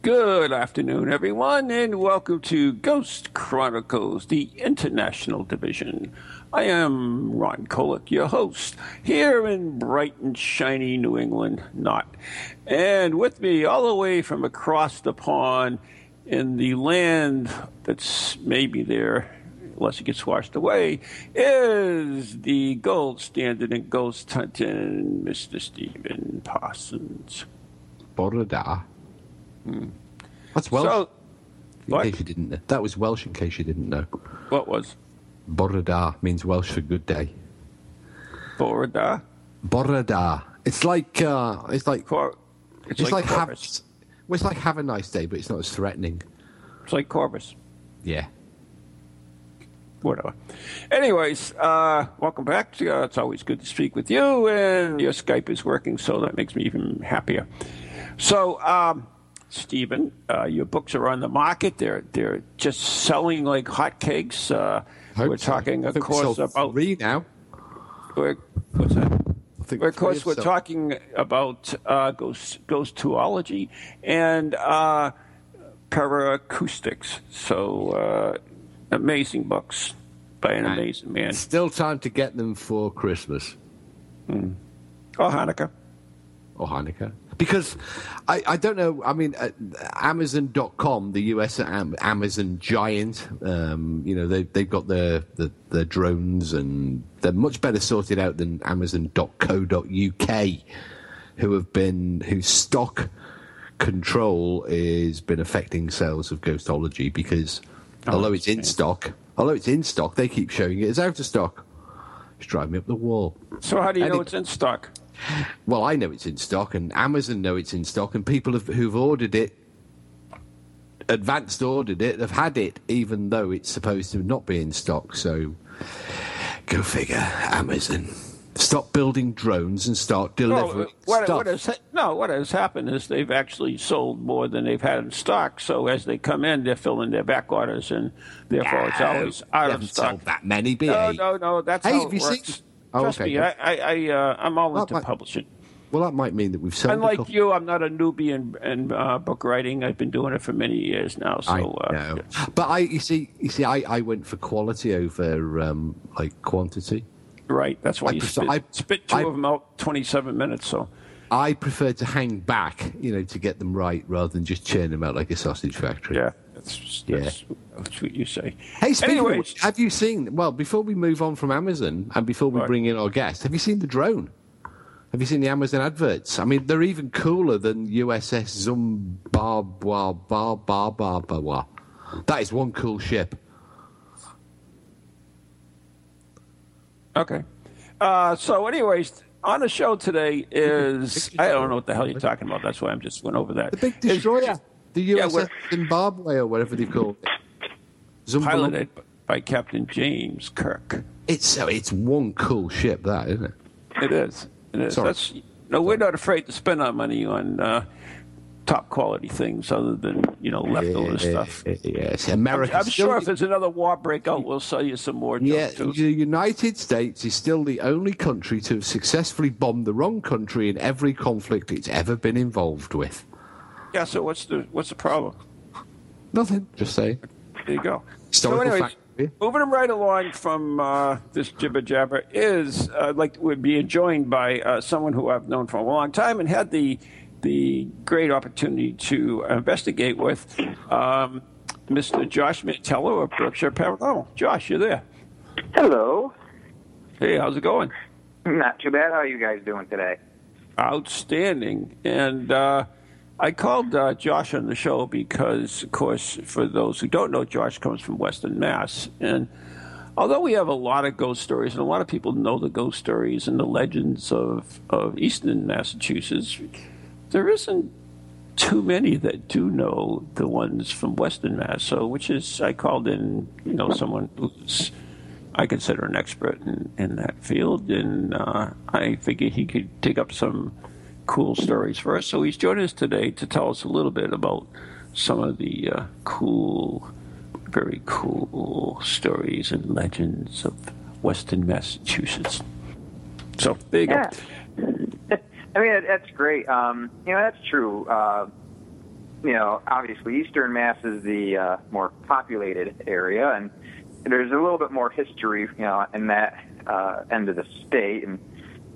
Good afternoon, everyone, and welcome to Ghost Chronicles, the international division. I am Ron Kolek, your host, here in bright and shiny New England, not. And with me all the way from across the pond in the land that's maybe there, unless it gets washed away, is the gold standard in ghost hunting, Mr. Stephen Parsons. Borada. That's Welsh. So, in case you didn't know. That was Welsh, in case you didn't know. What was? Borada means Welsh for good day. Borada? Borada. It's like have a nice day, but it's not as threatening. It's like Corvus. Yeah. Whatever. Anyways, welcome back. It's always good to speak with you, and your Skype is working, so that makes me even happier. So, Stephen, your books are on the market. They're just selling like hotcakes. We're talking about ghost toology and para-acoustics. So amazing books by an amazing man. It's still time to get them for Christmas or Hanukkah. Because I don't know. I mean, Amazon.com, the US Amazon giant. They've got their drones, and they're much better sorted out than Amazon.co.uk, whose stock control has been affecting sales of Ghostology because although it's in stock, they keep showing it as out of stock. It's driving me up the wall. So how do you know it's in stock? Well, I know it's in stock, and Amazon know it's in stock, and people who've ordered it, have had it, even though it's supposed to not be in stock. So, go figure, Amazon. Stop building drones and start delivering stuff. What has happened is they've actually sold more than they've had in stock, so as they come in, they're filling their back orders, and therefore it's always out of stock. Sold that many, that's how it works. Trust me, I'm all into publishing. Well, that might mean that we've sold. Unlike you, I'm not a newbie in book writing. I've been doing it for many years now. So, I know. Yeah. But I went for quality over quantity. Right. That's why I spit two of them out 27 minutes. So I prefer to hang back, to get them right rather than just churn them out like a sausage factory. Yeah. That's what you say. Hey, speaking of which, have you seen... Well, before we move on from Amazon and before we bring in our guest, have you seen the drone? Have you seen the Amazon adverts? I mean, they're even cooler than USS Zumba. That is one cool ship. Okay. So, anyways... On the show today is... I don't know what the hell you're talking about. That's why I just went over that. The big destroyer. The USS Zimbabwe or whatever they call it. Piloted by Captain James Kirk. It's one cool ship, that, isn't it? It is. We're not afraid to spend our money on top quality things other than, leftover stuff. Yes, America. I'm sure if there's another war breakout, we'll sell you some more. The United States is still the only country to have successfully bombed the wrong country in every conflict it's ever been involved with. Yeah, so what's the problem? Nothing. Just saying. There you go. Moving right along from this jibber jabber is would be joined by someone who I've known for a long time and had the great opportunity to investigate with Mr. Josh Mantello of Berkshire Paranormal. Josh, you're there. Hello. Hey, how's it going? Not too bad. How are you guys doing today? Outstanding. And I called Josh on the show because, of course, for those who don't know, Josh comes from Western Mass. And although we have a lot of ghost stories, and a lot of people know the ghost stories and the legends of Eastern Massachusetts, there isn't too many that do know the ones from Western Mass. So, which is, I called in, you know, someone who's, I consider an expert in that field, and I figured he could dig up some cool stories for us. So he's joined us today to tell us a little bit about some of the cool, very cool stories and legends of Western Massachusetts. So there you go. I mean, that's great. You know, that's true. You know, obviously Eastern Mass is the more populated area, and there's a little bit more history, you know, in that end of the state. And,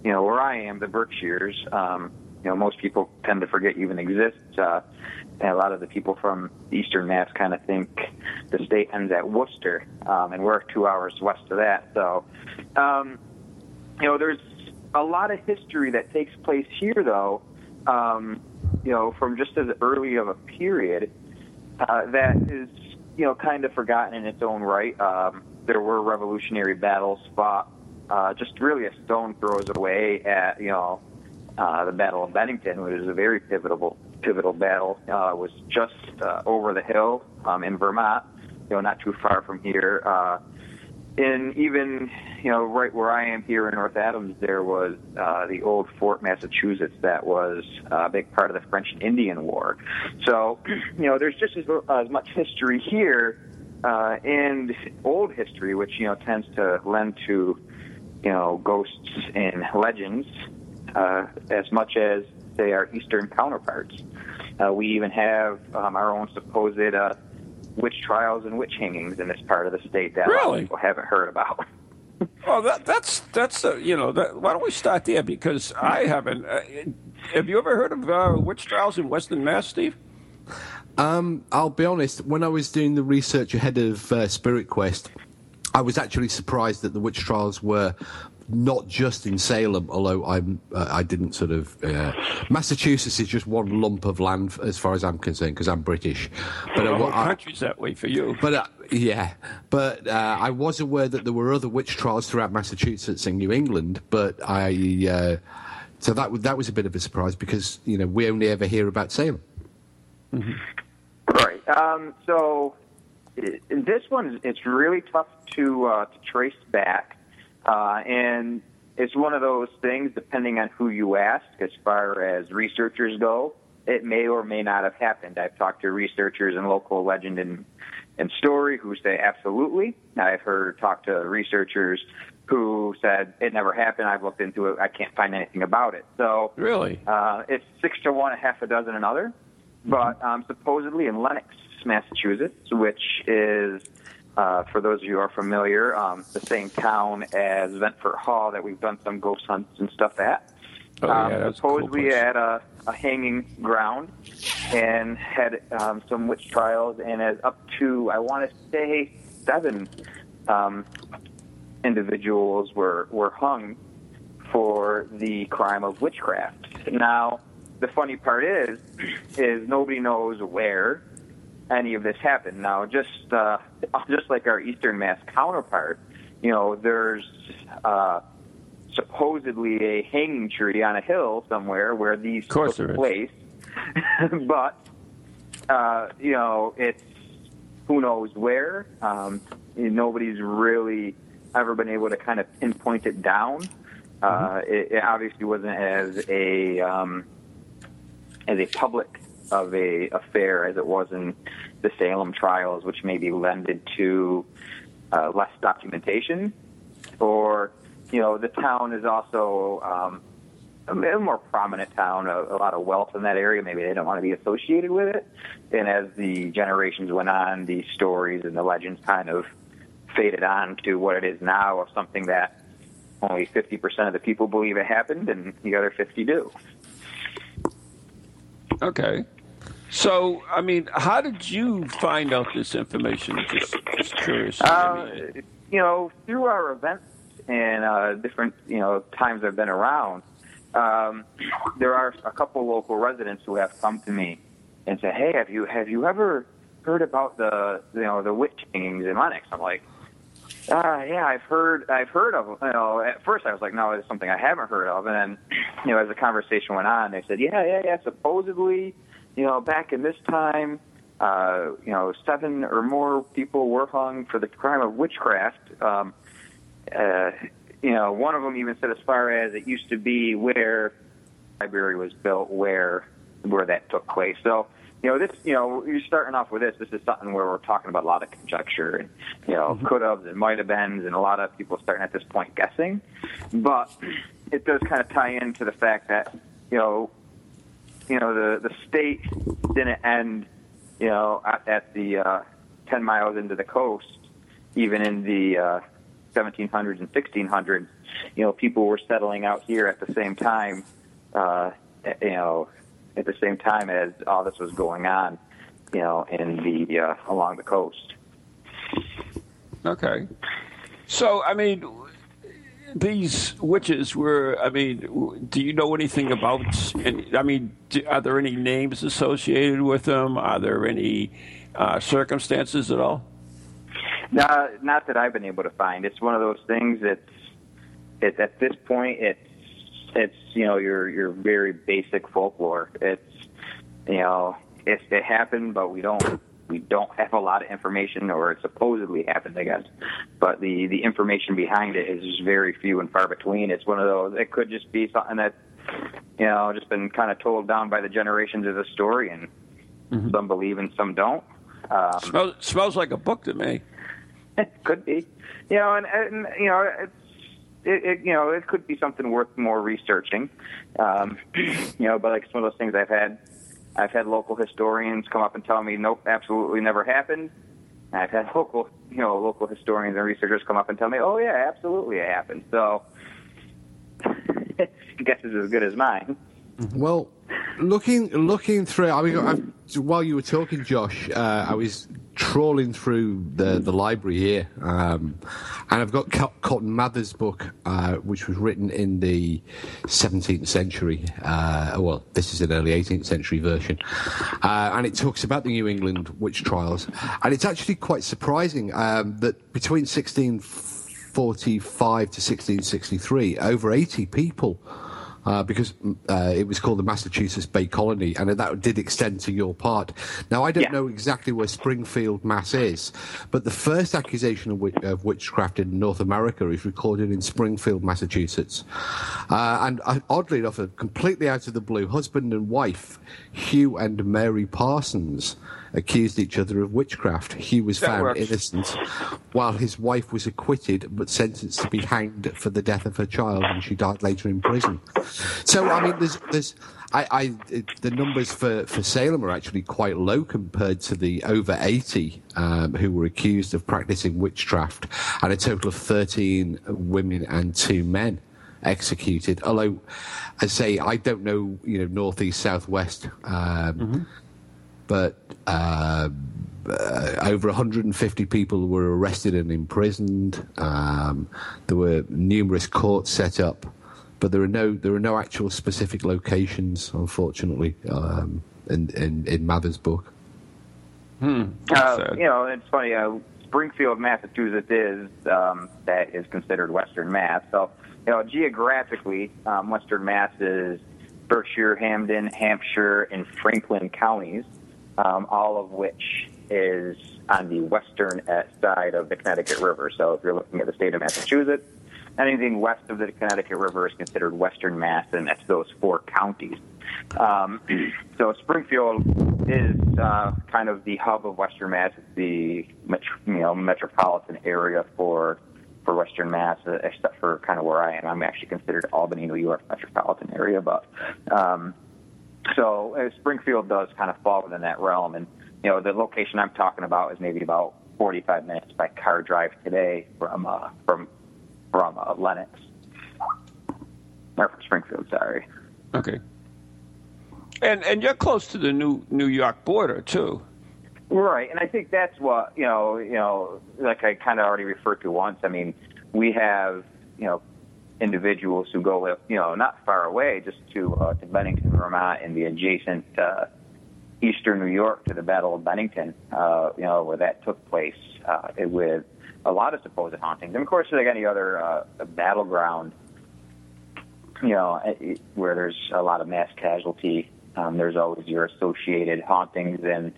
you know, where I am, the Berkshires, you know, most people tend to forget even exists. And a lot of the people from Eastern Mass kind of think the state ends at Worcester, and we're 2 hours west of that. So, you know, there's a lot of history that takes place here, though, you know, from just as early of a period that is, you know, kind of forgotten in its own right. There were revolutionary battles fought just really a stone throws away at, you know, the Battle of Bennington, which is a very pivotal battle. Was just over the hill in Vermont, you know, not too far from here. And even, you know, right where I am here in North Adams, there was the old Fort Massachusetts that was a big part of the French and Indian War. So, you know, there's just as much history here and old history, which, you know, tends to lend to, you know, ghosts and legends as much as, say, our Eastern counterparts. We even have our own supposed witch trials and witch hangings in this part of the state that a lot of people haven't heard about. Well, that's you know, why don't we start there, because I haven't. Have you ever heard of witch trials in Western Mass, Steve? I'll be honest, when I was doing the research ahead of Spirit Quest, I was actually surprised that the witch trials were not just in Salem, although I didn't sort of... Massachusetts is just one lump of land as far as I'm concerned, because I'm British. But the whole country's that way for you. But yeah, but I was aware that there were other witch trials throughout Massachusetts and New England, but I... so that was a bit of a surprise, because, you know, we only ever hear about Salem. Mm-hmm. Right. So this one, it's really tough to trace back. And it's one of those things, depending on who you ask, as far as researchers go, it may or may not have happened. I've talked to researchers in local legend and story who say absolutely. I've talked to researchers who said it never happened. I've looked into it. I can't find anything about it. So really, it's 6 to 1, a half a dozen another. Mm-hmm. But supposedly in Lenox, Massachusetts, which is... for those of you who are familiar, the same town as Ventfort Hall that we've done some ghost hunts and stuff at. Oh, yeah, supposedly cool at a hanging ground and had some witch trials, and as up to, I want to say, 7 individuals were hung for the crime of witchcraft. Now, the funny part is nobody knows where any of this happened. Now, just like our Eastern Mass counterpart, you know, there's supposedly a hanging tree on a hill somewhere where these took place. But you know, it's who knows where. Nobody's really ever been able to kind of pinpoint it down. Mm-hmm. It obviously wasn't as a public of a affair as it was in the Salem trials, which maybe lended to less documentation, or, you know, the town is also a more prominent town, a lot of wealth in that area. Maybe they don't want to be associated with it. And as the generations went on, the stories and the legends kind of faded on to what it is now, of something that only 50% of the people believe it happened and the other 50 do. Okay. So, I mean, how did you find out this information? Just curious. You know, through our events and different, you know, times I've been around, there are a couple local residents who have come to me and say, "Hey, have you ever heard about the, you know, the witch hangings in Lenox?" I'm like, yeah, I've heard of them. You know, at first I was like, no, it's something I haven't heard of. And then, you know, as the conversation went on, they said, yeah, supposedly you know, back in this time, you know, 7 or more people were hung for the crime of witchcraft. You know, one of them even said as far as it used to be where the library was built, where that took place. So, you know, this, you know, you're starting off with this. This is something where we're talking about a lot of conjecture and, you know, could have and might have been, and a lot of people starting at this point guessing. But it does kind of tie into the fact that, you know, the state didn't end, you know, at the 10 miles into the coast, even in the 1700s and 1600s. You know, people were settling out here at the same time, you know, at the same time as all this was going on, you know, in the along the coast. Okay. So, I mean, these witches were, I mean, do you know anything about, I mean, are there any names associated with them? Are there any circumstances at all? No, not that I've been able to find. It's one of those things that's, it's at this point, it's you know, your very basic folklore. It's, you know, it happened, but we don't have a lot of information, or it supposedly happened, I guess. But the information behind it is just very few and far between. It's one of those, it could just be something that, you know, just been kind of told down by the generations as a story, and some believe and some don't. Smells like a book to me. It could be, you know, and you know, it could be something worth more researching, you know. But like, it's one of those things I've had local historians come up and tell me, nope, absolutely never happened. And I've had local historians and researchers come up and tell me, oh yeah, absolutely it happened. So, I guess it's as good as mine. Well, looking through, I mean, while you were talking, Josh, I was trawling through the library here, and I've got Cotton Mather's book, which was written in the 17th century. Well, this is an early 18th century version, and it talks about the New England witch trials, and it's actually quite surprising that between 1645 to 1663, over 80 people. Because it was called the Massachusetts Bay Colony, and that did extend to your part. Now, I don't know exactly where Springfield, Mass. is, but the first accusation of witchcraft in North America is recorded in Springfield, Massachusetts. And oddly enough, completely out of the blue, husband and wife, Hugh and Mary Parsons, accused each other of witchcraft. Hugh was found innocent, while his wife was acquitted but sentenced to be hanged for the death of her child, and she died later in prison. So, I mean, the numbers for Salem are actually quite low compared to the over 80 who were accused of practicing witchcraft, and a total of 13 women and 2 men executed. Although, I say, I don't know, you know, northeast, southwest, but over 150 people were arrested and imprisoned. There were numerous courts set up, but there are no actual specific locations, unfortunately, in Mather's book. You know, it's funny. Springfield, Massachusetts is that is considered Western Mass. So, you know, geographically, Western Mass is Berkshire, Hamden, Hampshire, and Franklin counties. All of which is on the western side of the Connecticut River. So if you're looking at the state of Massachusetts, anything west of the Connecticut River is considered Western Mass, and that's those 4 counties. So Springfield is kind of the hub of Western Mass. It's the metropolitan area for Western Mass, except for kind of where I am. I'm actually considered Albany, New York metropolitan area, but... So Springfield does kind of fall within that realm, and you know the location I'm talking about is maybe about 45 minutes by car drive today from Lenox, or from Springfield. Sorry. Okay. And you're close to the New York border too. Right, and I think that's what you know, like I kind of already referred to once. I mean, we have individuals who go live, not far away, just to Bennington, Vermont, and the adjacent eastern New York to the Battle of Bennington, where that took place with a lot of supposed hauntings. And, of course, like any other battleground, where there's a lot of mass casualty There's always your associated hauntings and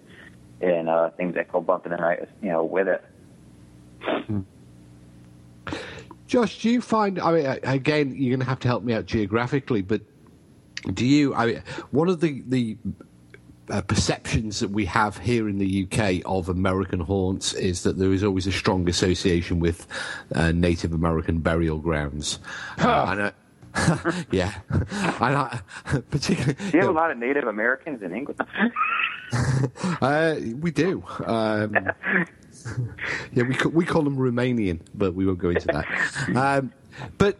things that go bump in the night, with it. Hmm. Josh, do you find, again, you're going to have to help me out geographically, but do you, one of the perceptions that we have here in the UK of American haunts is that there is always a strong association with Native American burial grounds. Yeah. Particularly, do you have a lot of Native Americans in England? We do. Yeah, we call them Romanian, but we won't go into that. But,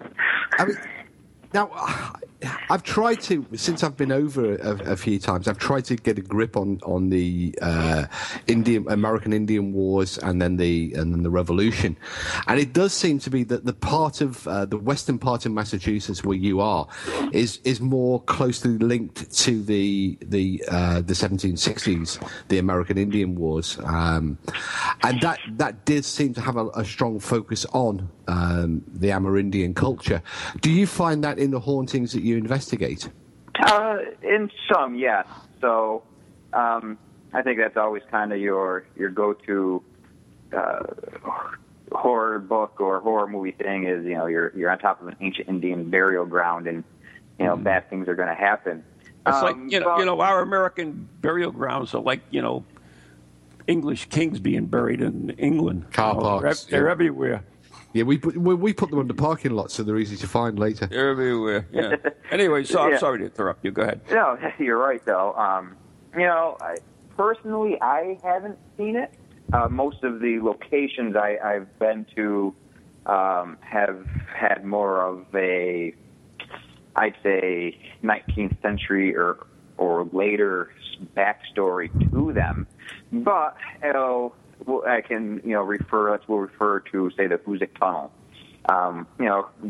now, I've tried to, since I've been over a few times, I've tried to get a grip on the American Indian Wars and then the Revolution. And it does seem to be that the part of the western part of Massachusetts where you are is more closely linked to the 1760s, the American Indian Wars. And that did seem to have a strong focus on the Amerindian culture. Do you find that in the hauntings that you investigate? In some, yes. So I think that's always kind of your go-to horror book or horror movie thing is, you're on top of an ancient Indian burial ground and, bad things are going to happen. It's our American burial grounds are like, English kings being buried in England. Car parks. They're everywhere. Yeah, we put them on the parking lot so they're easy to find later. They're everywhere, yeah. Anyway, so I'm sorry to interrupt you. Go ahead. No, you're right, though. Personally, I haven't seen it. Most of the locations I've been to have had more of a, I'd say, 19th century or later backstory to them. But, we'll refer to, say, the Hoosac Tunnel.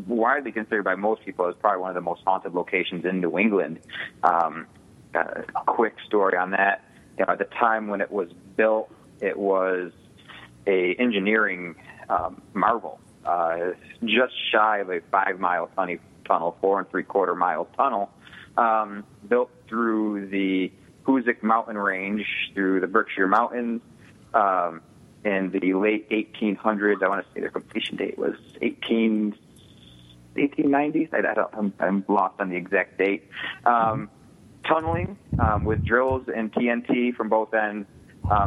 Widely considered by most people as probably one of the most haunted locations in New England. Quick story on that. At the time when it was built, it was a engineering marvel. Just shy of a 5-mile tunnel, 4 3/4 mile tunnel, built through the Hoosac Mountain range, through the Berkshire Mountains, in the late 1800s. I want to say their completion date was 1890s. I'm lost on the exact date. Tunneling with drills and TNT from both ends.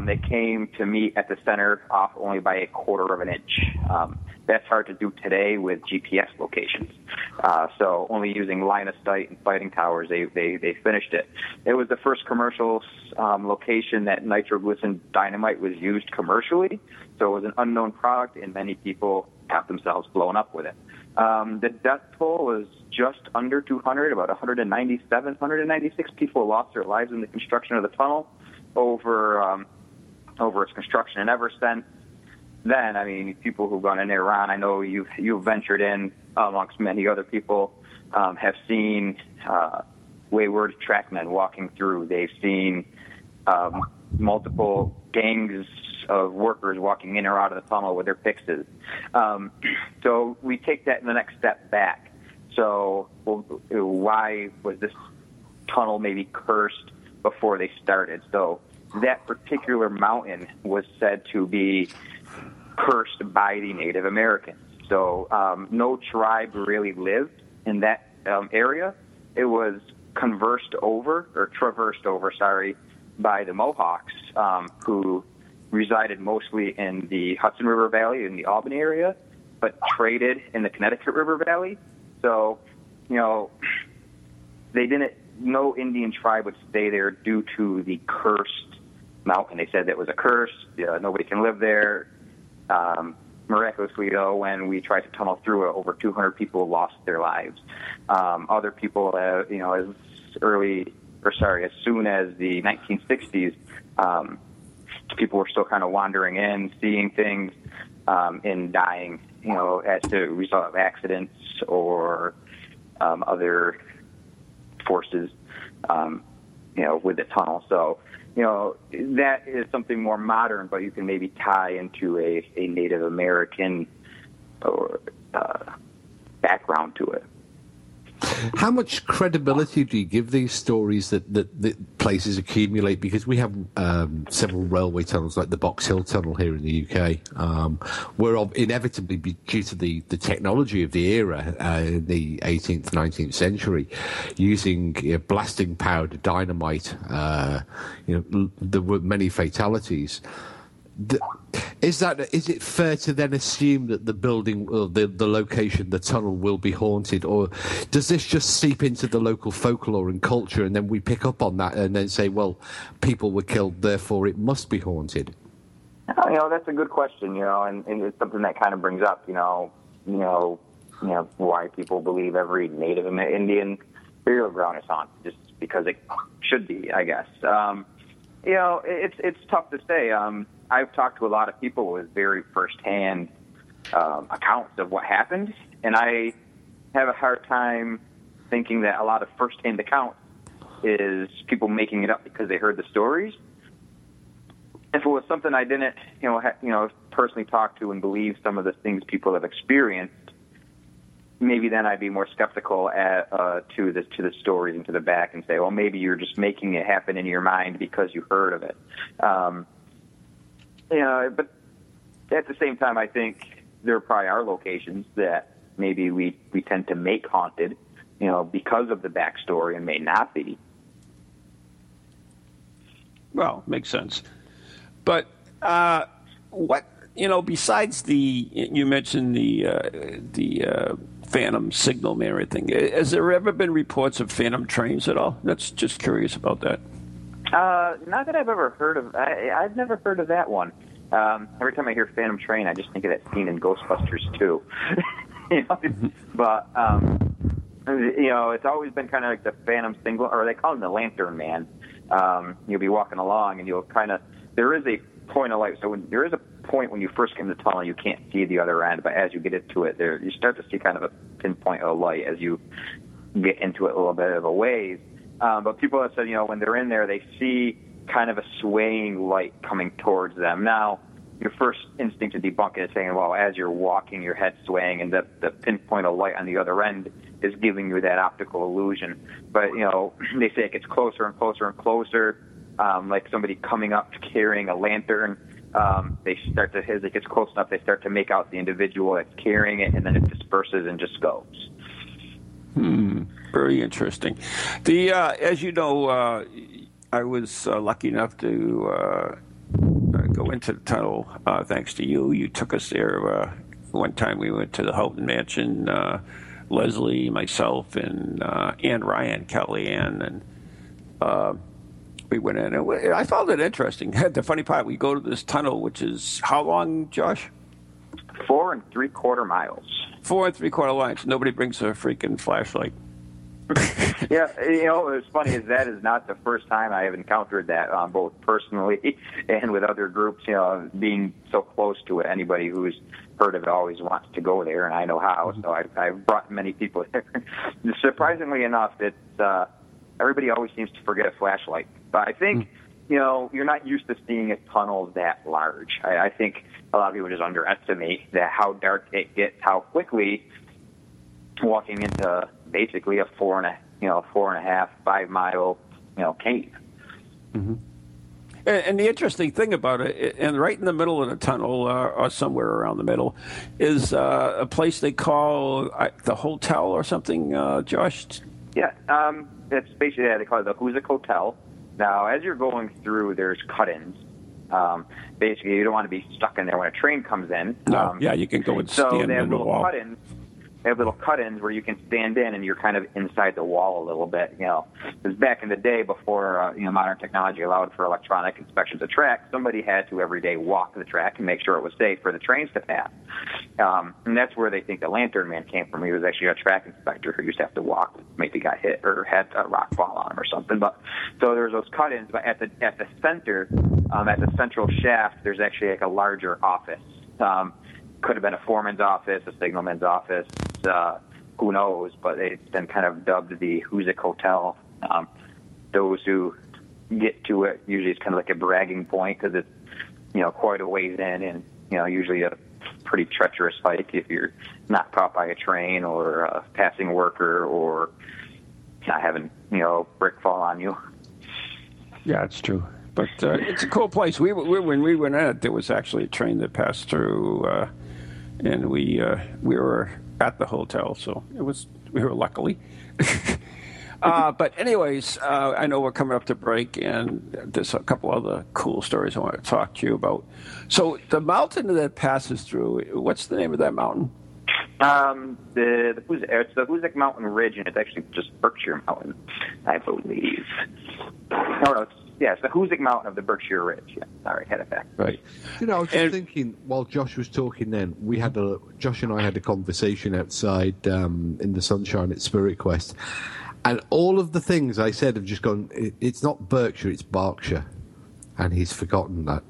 They came to meet at the center off only by 1/4 inch. That's hard to do today with GPS locations. So only using line of sight and fighting towers, they finished it. It was the first commercial location that nitroglycerin dynamite was used commercially. So it was an unknown product, and many people got themselves blown up with it. The death toll was just under 200, about 197, 196 people lost their lives in the construction of the tunnel over its construction. And ever since then, people who've gone in there, Ron, I know you've ventured in amongst many other people, have seen wayward trackmen walking through. They've seen multiple gangs of workers walking in or out of the tunnel with their pickaxes. So we take that in the next step back. So why was this tunnel maybe cursed before they started? So that particular mountain was said to be cursed by the Native Americans. So no tribe really lived in that area. It was traversed over by the Mohawks, who resided mostly in the Hudson River Valley in the Albany area, but traded in the Connecticut River Valley. So, no Indian tribe would stay there due to the cursed mountain. They said that was a curse. Nobody can live there. Miraculously, though, when we tried to tunnel through it, over 200 people lost their lives. Other people, as soon as the 1960s, people were still kind of wandering in, seeing things, and dying, as the result of accidents or other forces, with the tunnel. So, that is something more modern, but you can maybe tie into a Native American or background to it. How much credibility do you give these stories that places accumulate? Because we have several railway tunnels, like the Box Hill Tunnel here in the UK, where inevitably, due to the technology of the era, in the 18th, 19th century, using blasting powder, dynamite, there were many fatalities. Is it fair to then assume that the building, or the location, the tunnel, will be haunted, or does this just seep into the local folklore and culture, and then we pick up on that and then say, well, people were killed, therefore it must be haunted? That's a good question, and it's something that kind of brings up, why people believe every Native Indian burial ground is haunted, just because it should be, I guess. It's tough to say. I've talked to a lot of people with very firsthand accounts of what happened, and I have a hard time thinking that a lot of firsthand accounts is people making it up because they heard the stories. If it was something I didn't, personally talk to and believe some of the things people have experienced, maybe then I'd be more skeptical to the stories and to the back and say, well, maybe you're just making it happen in your mind because you heard of it. But at the same time, I think there probably are locations that maybe we tend to make haunted, because of the backstory, and may not be. Well, makes sense. But besides you mentioned the phantom signal man or thing, has there ever been reports of phantom trains at all? That's just curious about that. Not that I've ever heard of. I've never heard of that one. Every time I hear Phantom Train, I just think of that scene in Ghostbusters 2. But it's always been kind of like the Phantom Signal, or they call him the Lantern Man. You'll be walking along, and you'll kind of. There is a point of light. So there is a point when you first get in the tunnel, you can't see the other end. But as you get into it, you start to see kind of a pinpoint of light as you get into it a little bit of a ways. But people have said, when they're in there, they see kind of a swaying light coming towards them. Now, your first instinct to debunk it is saying, well, as you're walking, your head's swaying, and the pinpoint of light on the other end is giving you that optical illusion. But, they say it gets closer and closer and closer, like somebody coming up carrying a lantern. As it gets close enough, they start to make out the individual that's carrying it, and then it disperses and just goes. Very interesting. As you know, I was lucky enough to go into the tunnel thanks to you. You took us there. One time we went to the Houghton Mansion, Leslie, myself, and Ann Ryan, Kellyanne, and we went in. And I found it interesting. The funny part, we go to this tunnel, which is how long, Josh? 4 3/4 miles. 4 3/4 miles. Nobody brings a freaking flashlight. Yeah, what's funny is that is not the first time I have encountered that, both personally and with other groups, being so close to it. Anybody who's heard of it always wants to go there, and I know how, so I've brought many people there. Surprisingly enough, it's, everybody always seems to forget a flashlight. But I think, you're not used to seeing a tunnel that large. I think a lot of people just underestimate that how dark it gets, how quickly walking into basically a 4.5, 5 mile, cave. Mm-hmm. And the interesting thing about it, and right in the middle of the tunnel, or somewhere around the middle, is a place they call the hotel or something, Josh? Yeah, it's basically they call it the Hoosac Hotel. Now, as you're going through, there's cut-ins. Basically, you don't want to be stuck in there when a train comes in. No, you can go and stand in the wall. They have little cut-ins where you can stand in, and you're kind of inside the wall a little bit. Because back in the day, before modern technology allowed for electronic inspections of track, somebody had to every day walk the track and make sure it was safe for the trains to pass. And that's where they think the Lantern Man came from. He was actually a track inspector who used to have to walk, maybe got hit or had a rock fall on him or something. But so there's those cut-ins. But at the center, at the central shaft, there's actually like a larger office. Could have been a foreman's office, a signalman's office, who knows, but it's been kind of dubbed the Hoosac Hotel. Those who get to it, usually it's kind of like a bragging point because it's, quite a ways in, and, usually pretty treacherous hike if you're not caught by a train or a passing worker or not having, you know, brick fall on you. Yeah, it's true. But it's a cool place. We when we went out, there was actually a train that passed through, and we were at the hotel, so it was we were luckily. But anyways, I know we're coming up to break, and there's a couple other cool stories I want to talk to you about. So the mountain that passes through, what's the name of that mountain? It's the Hoosac Mountain Ridge, and it's actually just Berkshire Mountain, I believe. It's the Hoosac Mountain of the Berkshire Ridge. Yeah, sorry, had it back. Right. You know, I was just thinking while Josh was talking. Then we had Josh and I had a conversation outside in the sunshine at Spirit Quest, and all of the things I said have just gone. It's not Berkshire, it's Berkshire, and he's forgotten that.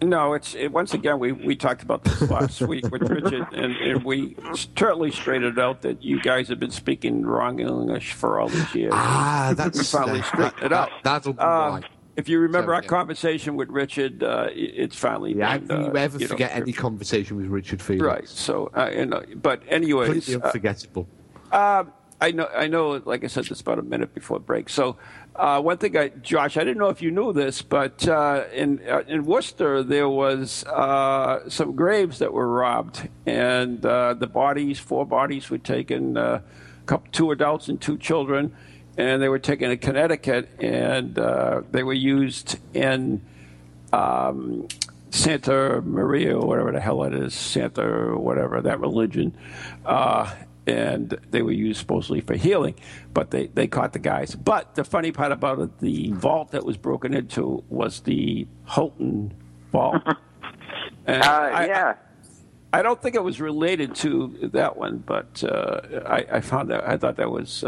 No, once again, we talked about this last week with Richard, and we totally straightened out that you guys have been speaking wrong English for all these years. That's finally straightened it out. That'll be right. If you remember our conversation with Richard, it's finally. Yeah, how can you ever forget any conversation with Richard Felix? Right. So, but anyways, completely unforgettable. I know. Like I said, it's about a minute before break. So. One thing, Josh, I didn't know if you knew this, but in Worcester there was some graves that were robbed, and four bodies were taken, two adults and two children, and they were taken to Connecticut, and they were used in Santa Maria, or whatever the hell it is, Santa or whatever, that religion. And they were used supposedly for healing, but they caught the guys. But the funny part about it, the vault that was broken into was the Houghton vault. And I don't think it was related to that one, but I thought that was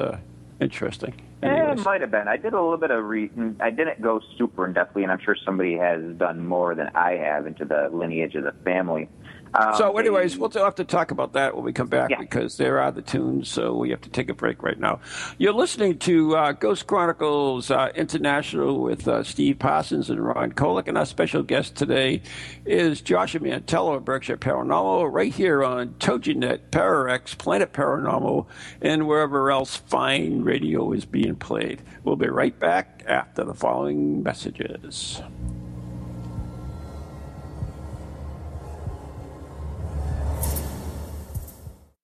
interesting. Yeah, it might have been. I did a little bit of reading. I didn't go super in-depthly, and I'm sure somebody has done more than I have into the lineage of the family. So anyways, we'll have to talk about that when we come back because there are the tunes, so we have to take a break right now. You're listening to Ghost Chronicles International with Steve Parsons and Ron Kolek, and our special guest today is Joshua Mantello of Berkshire Paranormal right here on TogiNet, Para-X, Planet Paranormal, and wherever else fine radio is being played. We'll be right back after the following messages.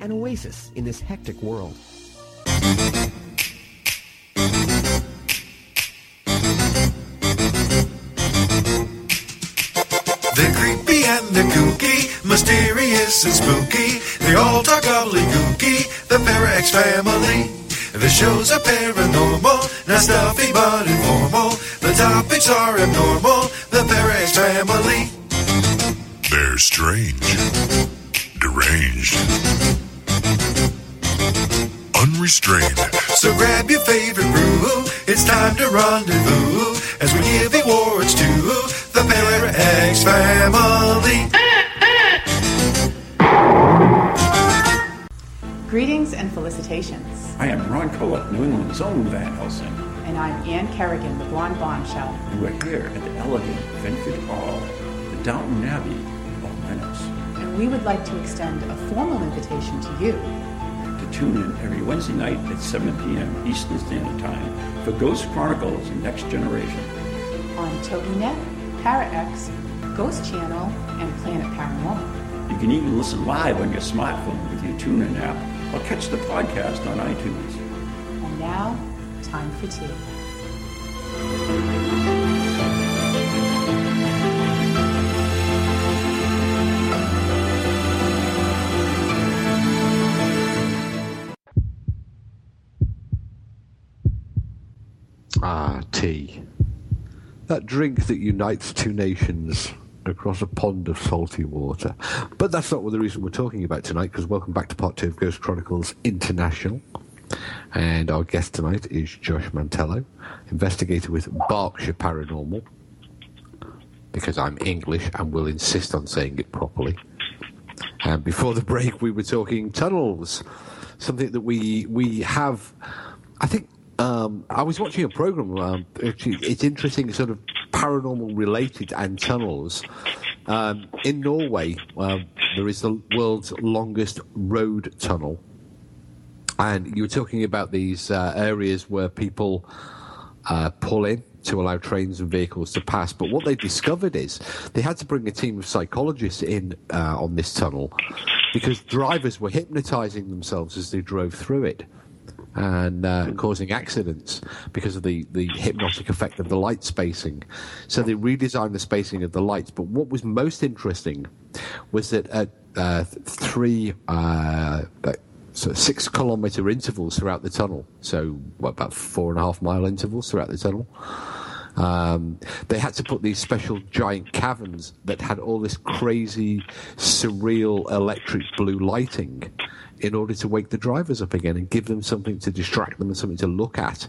An oasis in this hectic world. They're creepy and they're kooky, mysterious and spooky. They all talk gobbledygooky, the Para-X family. The shows are paranormal, not stuffy but informal. The topics are abnormal, the Para-X family. They're strange, deranged, unrestrained. So grab your favorite brew. It's time to rendezvous as we give awards to the Para-X family. Greetings and felicitations. I am Ron Kolek, New England's own Van Helsing. And I'm Ann Kerrigan, the Blonde Bombshell. And we're here at the elegant Ventfort Hall, the Downton Abbey of Lenox. And we would like to extend a formal invitation to you to tune in every Wednesday night at 7 p.m. Eastern Standard Time for Ghost Chronicles and Next Generation on TogiNet, Para-X, Ghost Channel, and Planet Paranormal. You can even listen live on your smartphone with your TuneIn app or catch the podcast on iTunes. And now, time for tea. Ah, tea. That drink that unites two nations across a pond of salty water. But that's not the reason we're talking about tonight, because welcome back to part two of Ghost Chronicles International. And our guest tonight is Josh Mantello, investigator with Berkshire Paranormal, because I'm English and will insist on saying it properly. And before the break, we were talking tunnels, something that we have, I think. I was watching a program. It's interesting, sort of paranormal related and tunnels. In Norway, there is the world's longest road tunnel, and you were talking about these areas where people pull in to allow trains and vehicles to pass. But what they discovered is they had to bring a team of psychologists in on this tunnel because drivers were hypnotizing themselves as they drove through it, and causing accidents because of the hypnotic effect of the light spacing. So they redesigned the spacing of the lights. But what was most interesting was that at 6 kilometre intervals throughout the tunnel, so about 4.5 mile intervals throughout the tunnel, they had to put these special giant caverns that had all this crazy, surreal electric blue lighting in order to wake the drivers up again and give them something to distract them and something to look at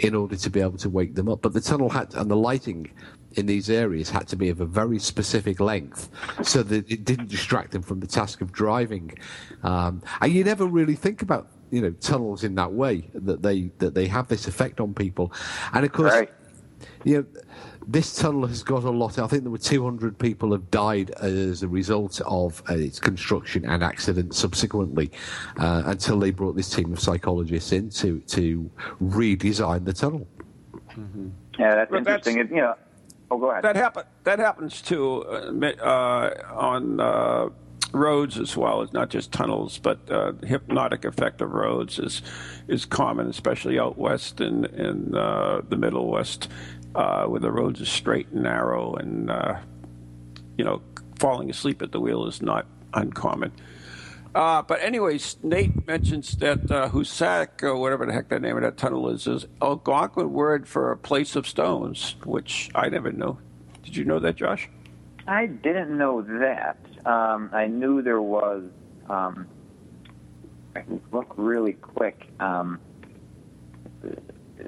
in order to be able to wake them up. But the tunnel had, and the lighting in these areas had to be of a very specific length so that it didn't distract them from the task of driving. And you never really think about, you know, tunnels in that way, that they have this effect on people. And of course, right, you know, this tunnel has got a lot. I think there were 200 people have died as a result of its construction and accidents subsequently, until they brought this team of psychologists in to redesign the tunnel. Mm-hmm. Yeah, that's interesting. Go ahead. That happens too on roads as well. It's not just tunnels, but the hypnotic effect of roads is common, especially out west and in the Middle West. Where the roads are straight and narrow, and falling asleep at the wheel is not uncommon. But anyways, Nate mentions that Hoosac, or whatever the heck the name of that tunnel is Algonquin word for a place of stones, which I never knew. Did you know that, Josh? I didn't know that. I knew there was. I can look really quick.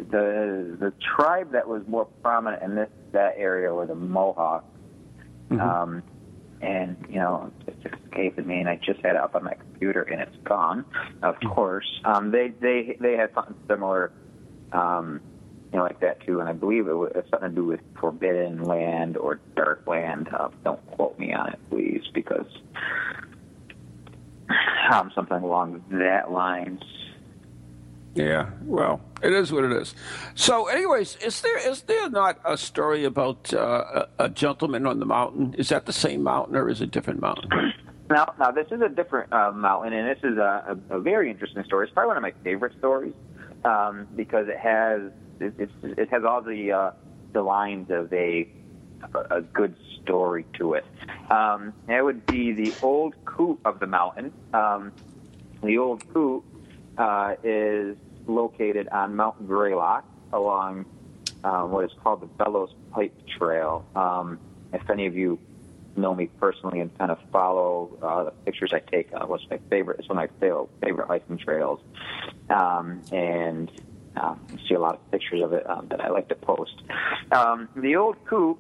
The tribe that was more prominent in that area were the Mohawk, mm-hmm. And it escaped me, and I just had it up on my computer, and it's gone. Of course, they had something similar, like that too, and I believe it was something to do with forbidden land or dark land. Don't quote me on it, please, because something along that lines. Yeah, well, it is what it is. So, anyways, is there not a story about a gentleman on the mountain? Is that the same mountain, or is it a different mountain? Now, this is a different mountain, and this is a very interesting story. It's probably one of my favorite stories because it has all the lines of a good story to it. That would be the old coot of the mountain. The old coot is located on Mount Greylock along what is called the Bellows Pipe Trail. If any of you know me personally and kind of follow the pictures I take, it's one of my favorite hiking trails. I see a lot of pictures of it that I like to post. The old coop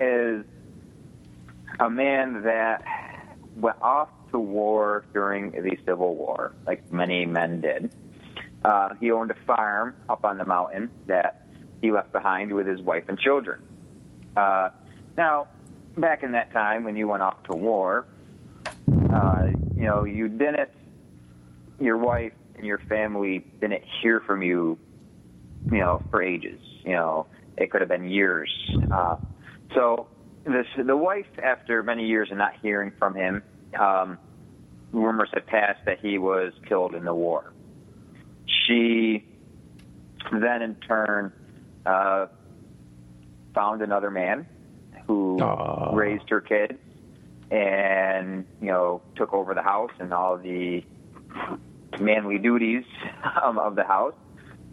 is a man that went off to war during the Civil War, like many men did. He owned a farm up on the mountain that he left behind with his wife and children. Now, back in that time when you went off to war, you know, you didn't, your wife and your family didn't hear from you, you know, for ages. You know, it could have been years. So the wife, after many years of not hearing from him, rumors had passed that he was killed in the war. She then, in turn, found another man who raised her kids and, you know, took over the house and all the manly duties of the house.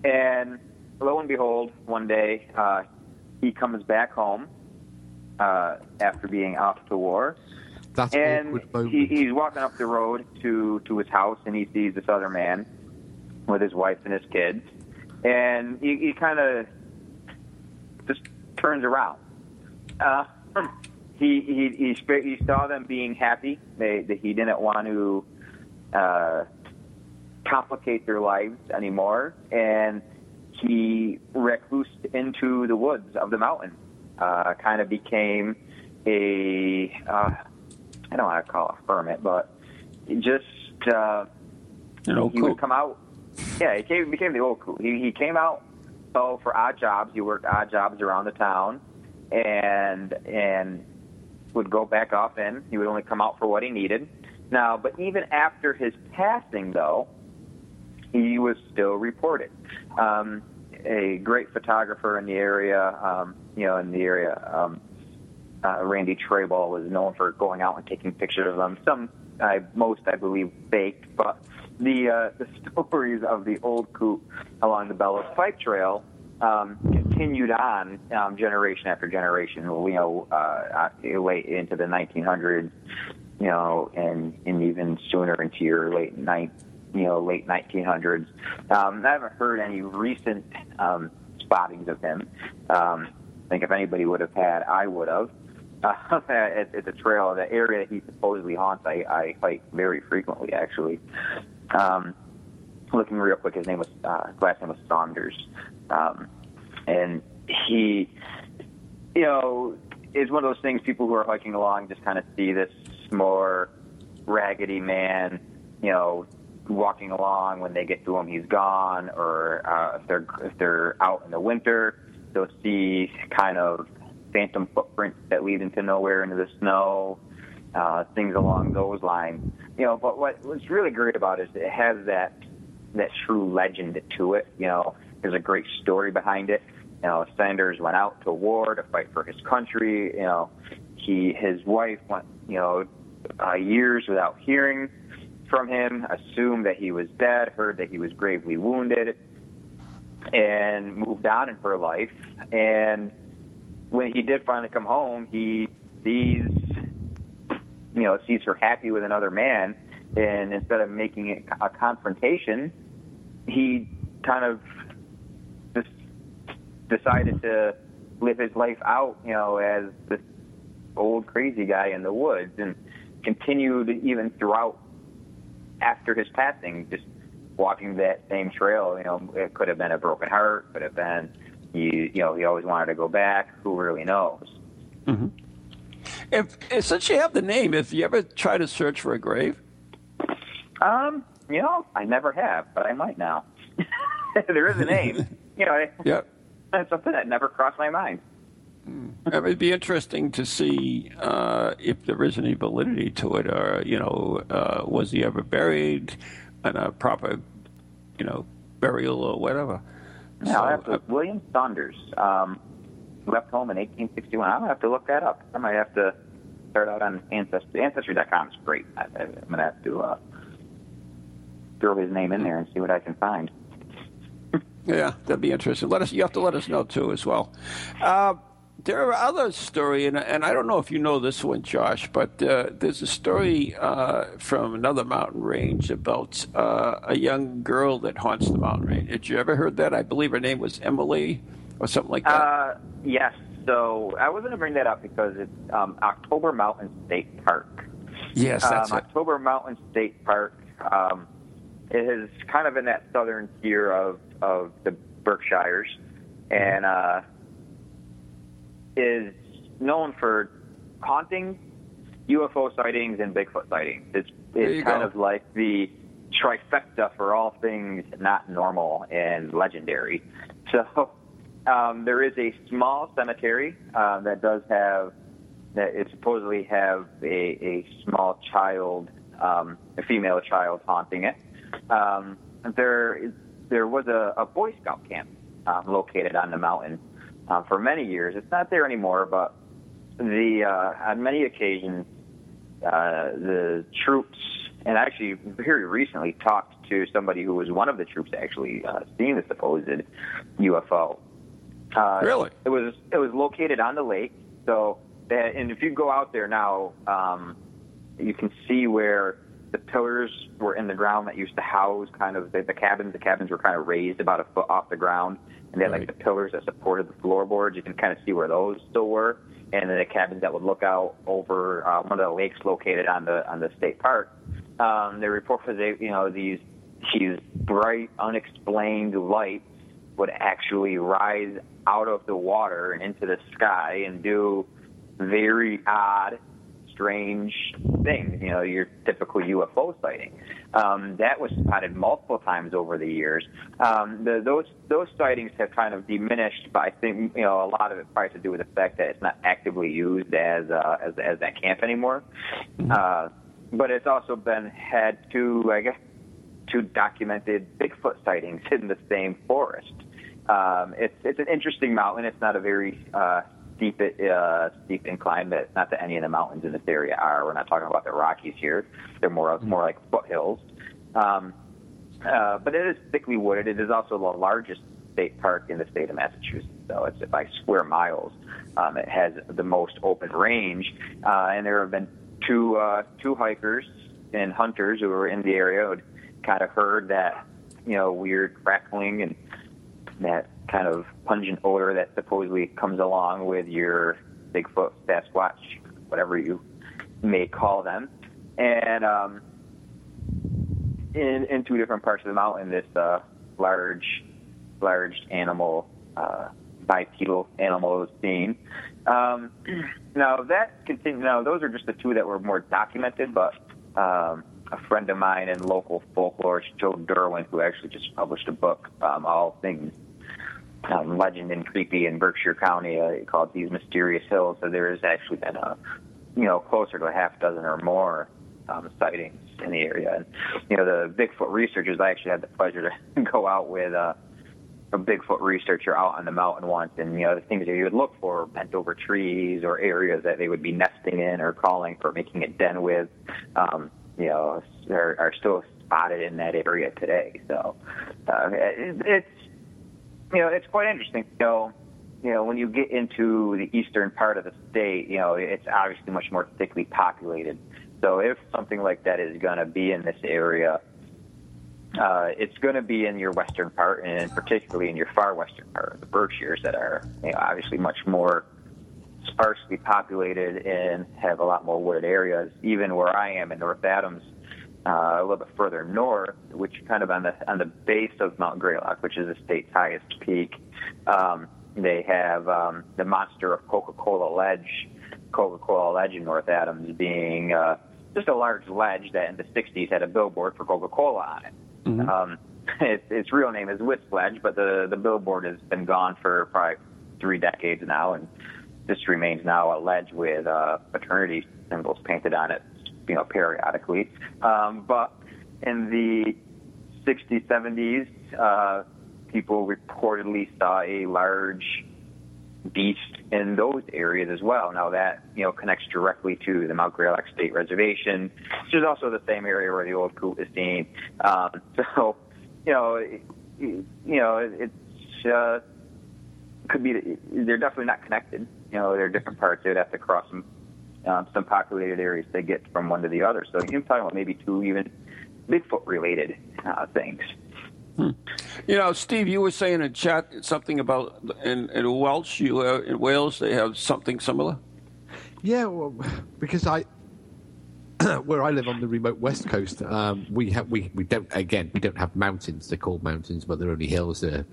And lo and behold, one day he comes back home after being off to war. That's an awkward moment. And he's walking up the road to his house, and he sees this other man with his wife and his kids, and he kind of just turns around. He saw them being happy. He didn't want to complicate their lives anymore, and he reclused into the woods of the mountain. Kind of became a I don't want to call it a hermit, but just he would come out. Yeah, he became the old cool. He came out for odd jobs. He worked odd jobs around the town, and would go back up in. He would only come out for what he needed. Now, but even after his passing, though, he was still reported. A great photographer in the area, Randy Trayball was known for going out and taking pictures of them. Most, I believe, faked, but the stories of the old coot along the Bellows Pipe Trail continued on generation after generation. You know, late into the 1900s, you know, and even sooner into your late 1900s. I haven't heard any recent spottings of him. I think if anybody would have had, I would have. It's a trail, the area he supposedly haunts, I hike very frequently, actually. Looking real quick, his last name was Saunders. And he, you know, is one of those things people who are hiking along just kind of see this more raggedy man, you know, walking along. When they get to him, he's gone. Or if they're out in the winter, they'll see kind of phantom footprints that lead into nowhere, into the snow, things along those lines. You know, but what's really great about it is it has that true legend to it. You know, there's a great story behind it. You know, Sanders went out to war to fight for his country. You know, his wife went, you know, years without hearing from him, assumed that he was dead, heard that he was gravely wounded, and moved on in her life. And when he did finally come home, he sees her happy with another man, and instead of making it a confrontation, he kind of just decided to live his life out, you know, as this old crazy guy in the woods, and continued even throughout after his passing, just walking that same trail. You know, it could have been a broken heart, could have been, he always wanted to go back. Who really knows? Mm-hmm. Since you have the name, if you ever try to search for a grave? You know, I never have, but I might now. There is a name. You know, that's something that never crossed my mind. It would be interesting to see if there is any validity to it, or, you know, was he ever buried in a proper, you know, burial or whatever. Yeah, I'll have to, William Saunders left home in 1861. I'll have to look that up. I might have to start out on Ancestry. Ancestry.com is great. I'm going to have to throw his name in there and see what I can find. Yeah, that'd be interesting. You have to let us know, too, as well. There are other stories, and I don't know if you know this one, Josh, but there's a story from another mountain range about a young girl that haunts the mountain range. Had you ever heard that? I believe her name was Emily or something like that. Yes. So I was going to bring that up because it's October Mountain State Park. Yes, that's it. October Mountain State Park. It is kind of in that southern tier of the Berkshires, and is known for hauntings, UFO sightings, and Bigfoot sightings. It's kind of like the trifecta for all things not normal and legendary. So there is a small cemetery that does have, that it supposedly have a small child, a female child haunting it. There was a Boy Scout camp located on the mountain for many years. It's not there anymore, but on many occasions, the troops, and actually very recently talked to somebody who was one of the troops actually seeing the supposed UFO. Really? It was located on the lake. So, and if you go out there now, you can see where the pillars were in the ground that used to house kind of the cabins. The cabins were kind of raised about a foot off the ground, and then right. like the pillars that supported the floorboards, you can kind of see where those still were, and then the cabins that would look out over one of the lakes located on the state park. They reported, you know, these bright, unexplained lights would actually rise out of the water and into the sky and do very odd, strange things, you know, your typical UFO sighting. That was spotted multiple times over the years. Those sightings have kind of diminished, but I think, you know, a lot of it probably has to do with the fact that it's not actively used as that camp anymore. But it's also had two documented Bigfoot sightings in the same forest. It's an interesting mountain. It's not a very steep incline, but not that any of the mountains in this area are. We're not talking about the Rockies here. They're more like foothills. But it is thickly wooded. It is also the largest state park in the state of Massachusetts, so it's by square miles. It has the most open range, and there have been two hikers and hunters who were in the area who kind of heard that, you know, weird crackling and that kind of pungent odor that supposedly comes along with your Bigfoot, Sasquatch, whatever you may call them. And in two different parts of the mountain, this large animal, bipedal animal was seen. Now those are just the two that were more documented, but a friend of mine and local folklorist, Joe Derwin, who actually just published a book, all things legend and creepy in Berkshire County, called These Mysterious Hills. So there has actually been closer to a half dozen or more sightings in the area. And, you know, the Bigfoot researchers, I actually had the pleasure to go out with a Bigfoot researcher out on the mountain once, and, you know, the things that you would look for, bent over trees or areas that they would be nesting in or calling for, making a den with, you know, are still spotted in that area today. So it's quite interesting. So, you know, when you get into the eastern part of the state, you know, it's obviously much more thickly populated. So if something like that is going to be in this area, it's going to be in your western part, and particularly in your far western part of the Berkshires that are, you know, obviously much more sparsely populated and have a lot more wooded areas. Even where I am in North Adams, a little bit further north, which kind of on the base of Mount Greylock, which is the state's highest peak, they have the monster of Coca-Cola Ledge in North Adams being just a large ledge that in the 60s had a billboard for Coca-Cola on it. Mm-hmm. Its real name is Wisp Ledge, but the billboard has been gone for probably 3 decades now, and this remains now a ledge with fraternity symbols painted on it, you know, periodically. But in the 60s, 70s, people reportedly saw a large beast in those areas as well. Now that, you know, connects directly to the Mount Greylock State Reservation, which is also the same area where the old coot is seen. So, you know, it's could be, they're definitely not connected. You know, they're different parts. They would have to cross some populated areas to get from one to the other. So you're talking about maybe 2 even Bigfoot-related things. Hmm. You know, Steve, you were saying in chat something about in Welsh, in Wales, they have something similar? Yeah, well, because I where I live on the remote west coast, we don't have mountains. They're called mountains, but they're only hills. They're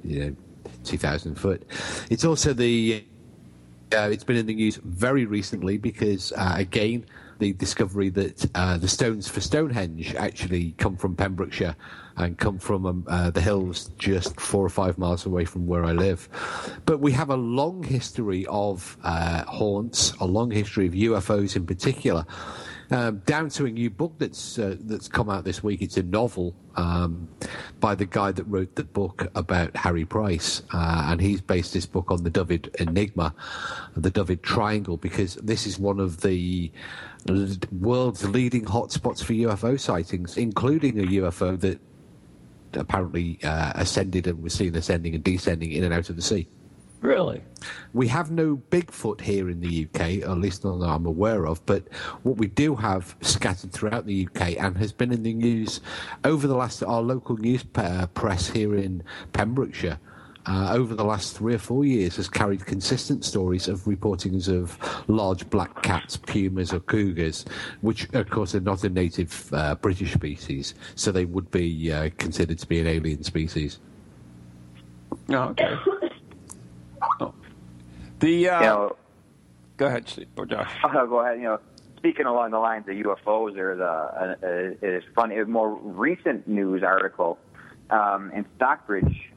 2,000 foot. It's also it's been in the news very recently because again, the discovery that the stones for Stonehenge actually come from Pembrokeshire and come from the hills just 4 or 5 miles away from where I live. But we have a long history of haunts, a long history of UFOs in particular, down to a new book that's come out this week. It's a novel by the guy that wrote the book about Harry Price, and he's based this book on the Dovid Enigma, the Dovid Triangle, because this is one of the world's leading hotspots for UFO sightings, including a UFO that apparently ascended and was seen ascending and descending in and out of the sea. Really? We have no Bigfoot here in the UK, or at least not that I'm aware of, but what we do have scattered throughout the UK and has been in the news over the last, our local news press here in Pembrokeshire, over the last 3 or 4 years has carried consistent stories of reportings of large black cats, pumas or cougars, which of course are not a native British species, so they would be considered to be an alien species. Oh, okay. Oh. Go ahead, Steve, or Josh. I'll go ahead. Speaking along the lines of UFOs, there's a more recent news article in Stockbridge.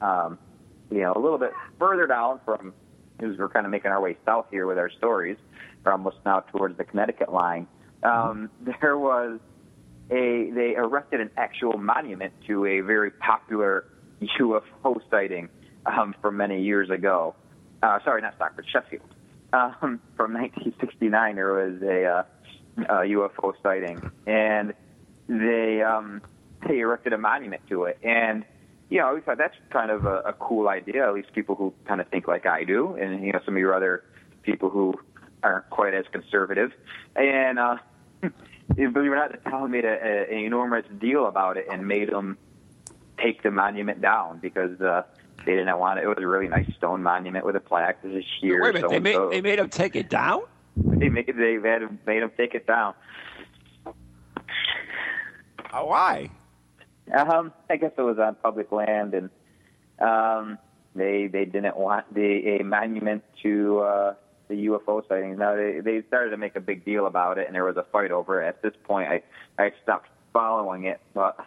A little bit further down from, because we're kind of making our way south here with our stories. We're almost now towards the Connecticut line. There was they erected an actual monument to a very popular UFO sighting from many years ago. Sorry, not Stockbridge, Sheffield. From 1969, there was a UFO sighting, and they erected a monument to it. And we thought that's kind of a cool idea. At least people who kind of think like I do, and some of your other people who aren't quite as conservative. And believe it or not, the town made an enormous deal about it and made them take the monument down because they didn't want it. It was a really nice stone monument with a plaque. There's a sheer. Wait a minute, they made them take it down? They made them take it down. Why? I guess it was on public land, and they didn't want a monument to the UFO sightings. Now they started to make a big deal about it, and there was a fight over it. At this point, I stopped following it, but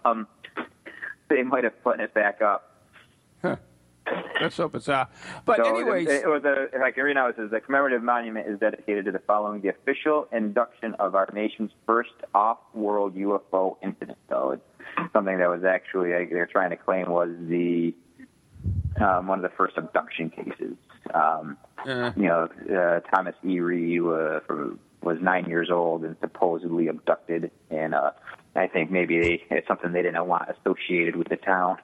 they might have put it back up. Huh. Let's hope it's out. But so anyways, it was if I can read now, it says the commemorative monument is dedicated to the following: the official induction of our nation's first off-world UFO incident. So it's something that was actually they're trying to claim was the one of the first abduction cases. Thomas E. Reed was 9 years old and supposedly abducted, and I think maybe it's something they didn't want associated with the town.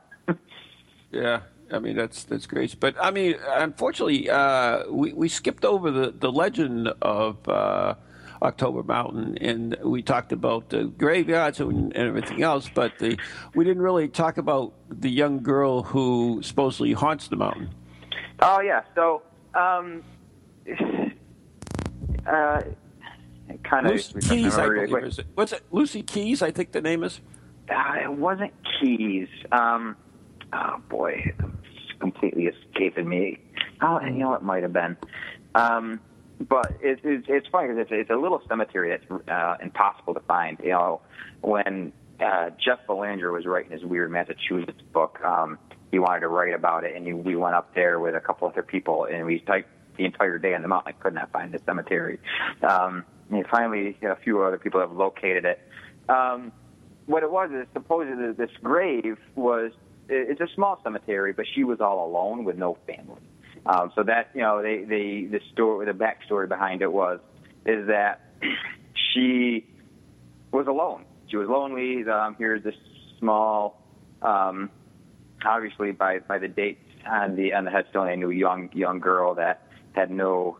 Yeah. I mean, that's great. But, I mean, unfortunately, we skipped over the legend of October Mountain, and we talked about the graveyards and everything else, but we didn't really talk about the young girl who supposedly haunts the mountain. Oh, yeah. So, kind of... Lucy Keys, I believe. Is it? What's it? Lucy Keys, I think the name is? It wasn't Keys. Oh, boy. It's completely escaping me. Oh, and it might have been. But it's funny because it's a little cemetery that's impossible to find. When Jeff Belanger was writing his Weird Massachusetts book, he wanted to write about it, and we went up there with a couple other people, and we typed the entire day on the mountain. I could not find the cemetery. And finally, a few other people have located it. What it was is supposedly this grave was... It's a small cemetery, but she was all alone with no family. So that the backstory behind it is that she was alone. She was lonely. Here's this small, obviously by the dates on the headstone, I knew young girl that had no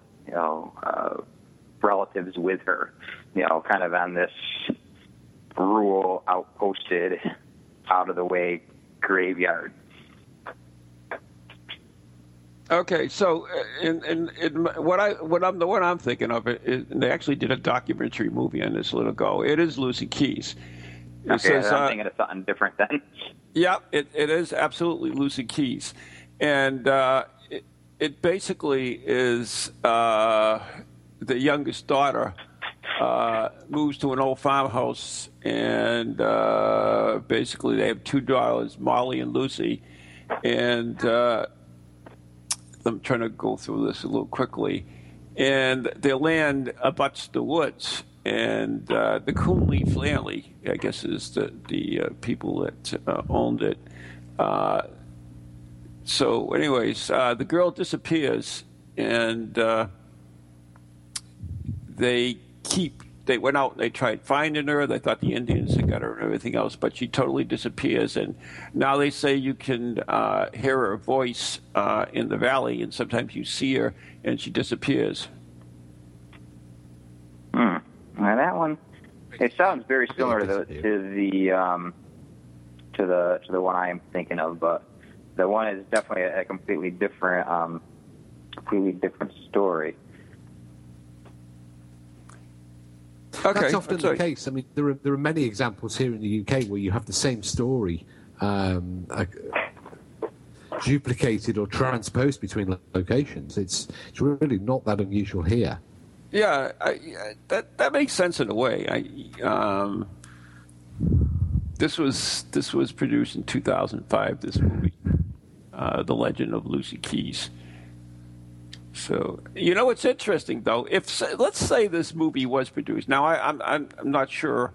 relatives with her. Kind of on this rural, outposted, out of the way graveyard. Okay, so what I'm thinking of is they actually did a documentary movie on this little girl. It is Lucy Keys. It says, I'm thinking of something different then. Yeah, it is absolutely Lucy Keys, and it basically is the youngest daughter moves to an old farmhouse, and basically they have two daughters, Molly and Lucy, and. I'm trying to go through this a little quickly. And their land abuts the woods. And the Coonley family, I guess, is the people that owned it. So anyways, the girl disappears. And they went out and they tried finding her. They thought the Indians had got her and everything else, but she totally disappears. And now they say you can hear her voice in the valley, and sometimes you see her, and she disappears. Hmm. Now that one, it sounds very similar to the one I am thinking of, but the one is definitely a completely different story. Okay. That's often the case. I mean, there are many examples here in the UK where you have the same story duplicated or transposed between locations. It's really not that unusual here. Yeah, that makes sense in a way. This was produced in 2005. This movie, The Legend of Lucy Keys. So, you know, it's interesting, though. If let's say this movie was produced. Now, I'm not sure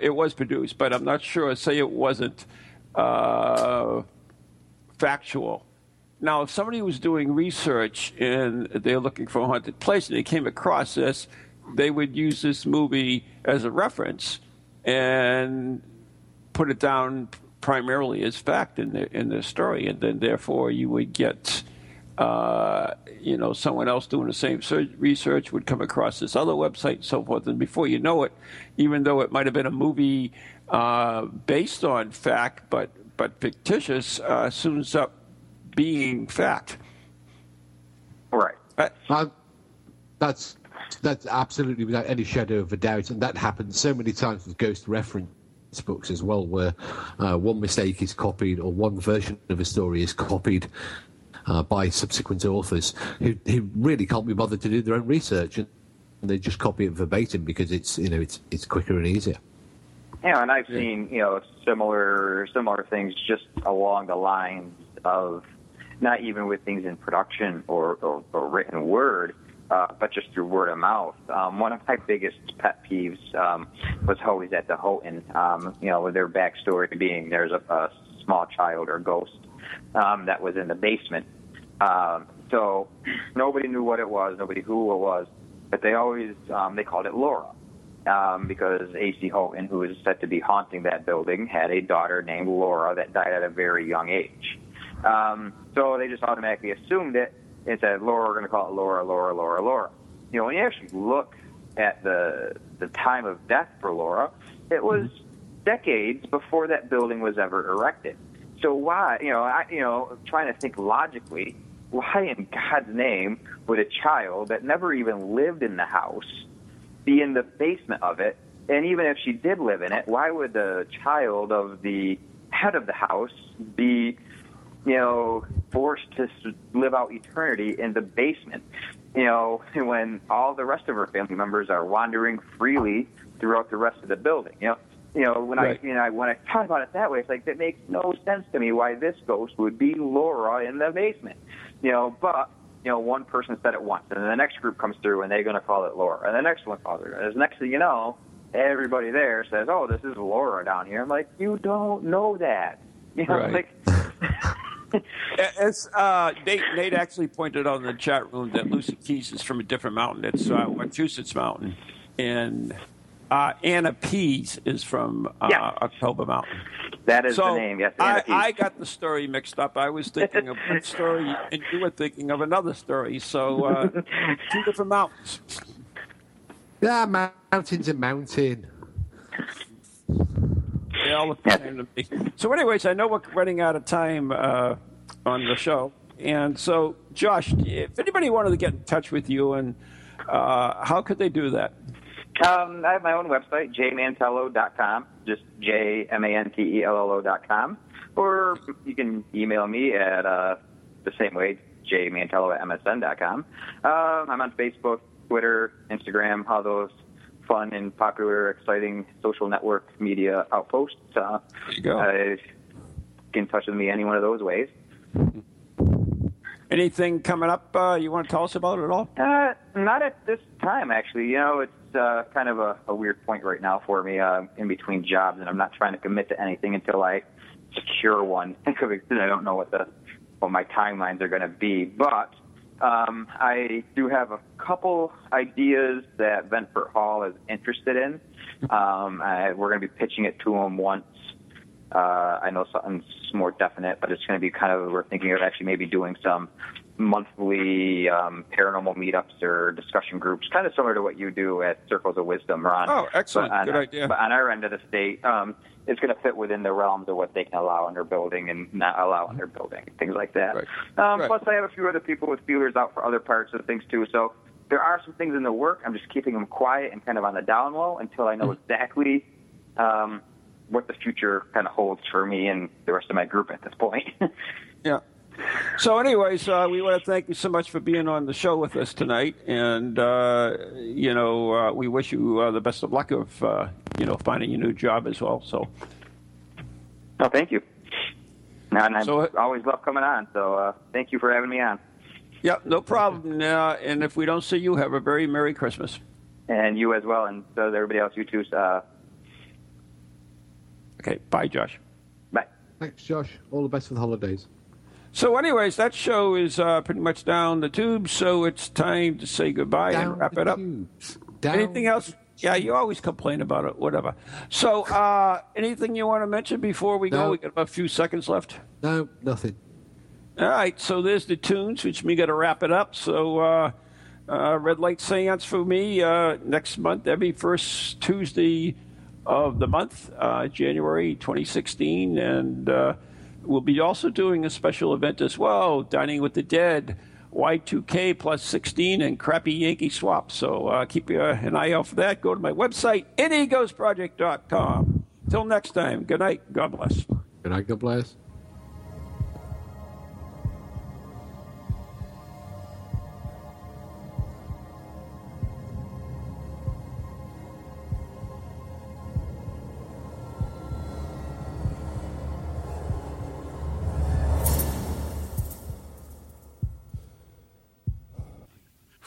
it was produced, but I'm not sure. Say it wasn't factual. Now, if somebody was doing research and they're looking for a haunted place and they came across this, they would use this movie as a reference and put it down primarily as fact in their story. And then, therefore, you would get... someone else doing the same research would come across this other website and so forth. And before you know it, even though it might have been a movie based on fact but fictitious, soon up being fact. All right. That's absolutely without any shadow of a doubt. And that happens so many times with ghost reference books as well, where one mistake is copied or one version of a story is copied by subsequent authors who really can't be bothered to do their own research, and they just copy it verbatim because it's quicker and easier. Yeah, and I've seen similar things just along the lines of not even with things in production or written word, but just through word of mouth. One of my biggest pet peeves was always at the Houghton. With their backstory being there's a small child or ghost that was in the basement. So nobody knew what it was, nobody who it was, but they always they called it Laura because A.C. Houghton, who is said to be haunting that building, had a daughter named Laura that died at a very young age. So they just automatically assumed it and said, Laura, we're going to call it Laura, Laura, Laura, Laura. You know, when you actually look at the time of death for Laura, it was decades before that building was ever erected. So why, trying to think logically, why in God's name would a child that never even lived in the house be in the basement of it? And even if she did live in it, why would the child of the head of the house be, forced to live out eternity in the basement? You know, when all the rest of her family members are wandering freely throughout the rest of the building, Right. When I thought about it that way, it's like it makes no sense to me why this ghost would be Laura in the basement. But one person said it once, and then the next group comes through, and they're going to call it Laura, and the next one calls it. And the next thing you know, everybody there says, "Oh, this is Laura down here." I'm like, you don't know that. Right. It's Nate actually pointed out in the chat room that Lucy Keys is from a different mountain. It's Massachusetts Mountain, and. Anna Pease is from October Mountain. That is the name, yes. I got the story mixed up. I was thinking of one story, and you were thinking of another story. So two different mountains. Yeah, mountain's a mountain. They all look the same to me. So anyways, I know we're running out of time on the show. And so, Josh, if anybody wanted to get in touch with you, and how could they do that? I have my own website, jmantello.com, just jmantello.com. Or you can email me at the same way, jmantello@msn.com. I'm on Facebook, Twitter, Instagram, all those fun and popular, exciting social network media outposts. There you go. Get in touch with me any one of those ways. Anything coming up you want to tell us about at all? Not at this time, actually. You know, it's kind of a weird point right now for me in between jobs, and I'm not trying to commit to anything until I secure one. Because I don't know what my timelines are going to be. But I do have a couple ideas that Ventfort Hall is interested in. We're going to be pitching it to them once. I know something's more definite, but it's going to be kind of, we're thinking of actually maybe doing some monthly paranormal meetups or discussion groups, kind of similar to what you do at Circles of Wisdom, Ron. Oh, excellent. Good idea. But on our end of the state, it's going to fit within the realms of what they can allow in their building and not allow in their building, things like that. Right. Right. Plus, I have a few other people with feelers out for other parts of things, too. So there are some things in the work. I'm just keeping them quiet and kind of on the down low until I know exactly what the future kind of holds for me and the rest of my group at this point. Yeah. So anyways, we want to thank you so much for being on the show with us tonight. And, we wish you the best of luck of, finding your new job as well. So. Oh, thank you. And I always love coming on. So thank you for having me on. Yeah, no problem. And if we don't see you, have a very Merry Christmas. And you as well. And so everybody else, you too. Okay, bye, Josh. Bye. Thanks, Josh. All the best for the holidays. So anyways, that show is pretty much down the tube, so it's time to say goodbye and wrap it up. Anything else? Yeah, you always complain about it, whatever. So anything you want to mention before we go? We got about a few seconds left. No, nothing. All right, so there's the tunes, which we got to wrap it up. So Red Light Seance for me next month, every first Tuesday of the month, January 2016, and we'll be also doing a special event as well, Dining with the Dead, Y2K plus 16, and Crappy Yankee Swap. So keep an eye out for that. Go to my website, anyghostproject.com. Till next time, good night. God bless. Good night. God bless.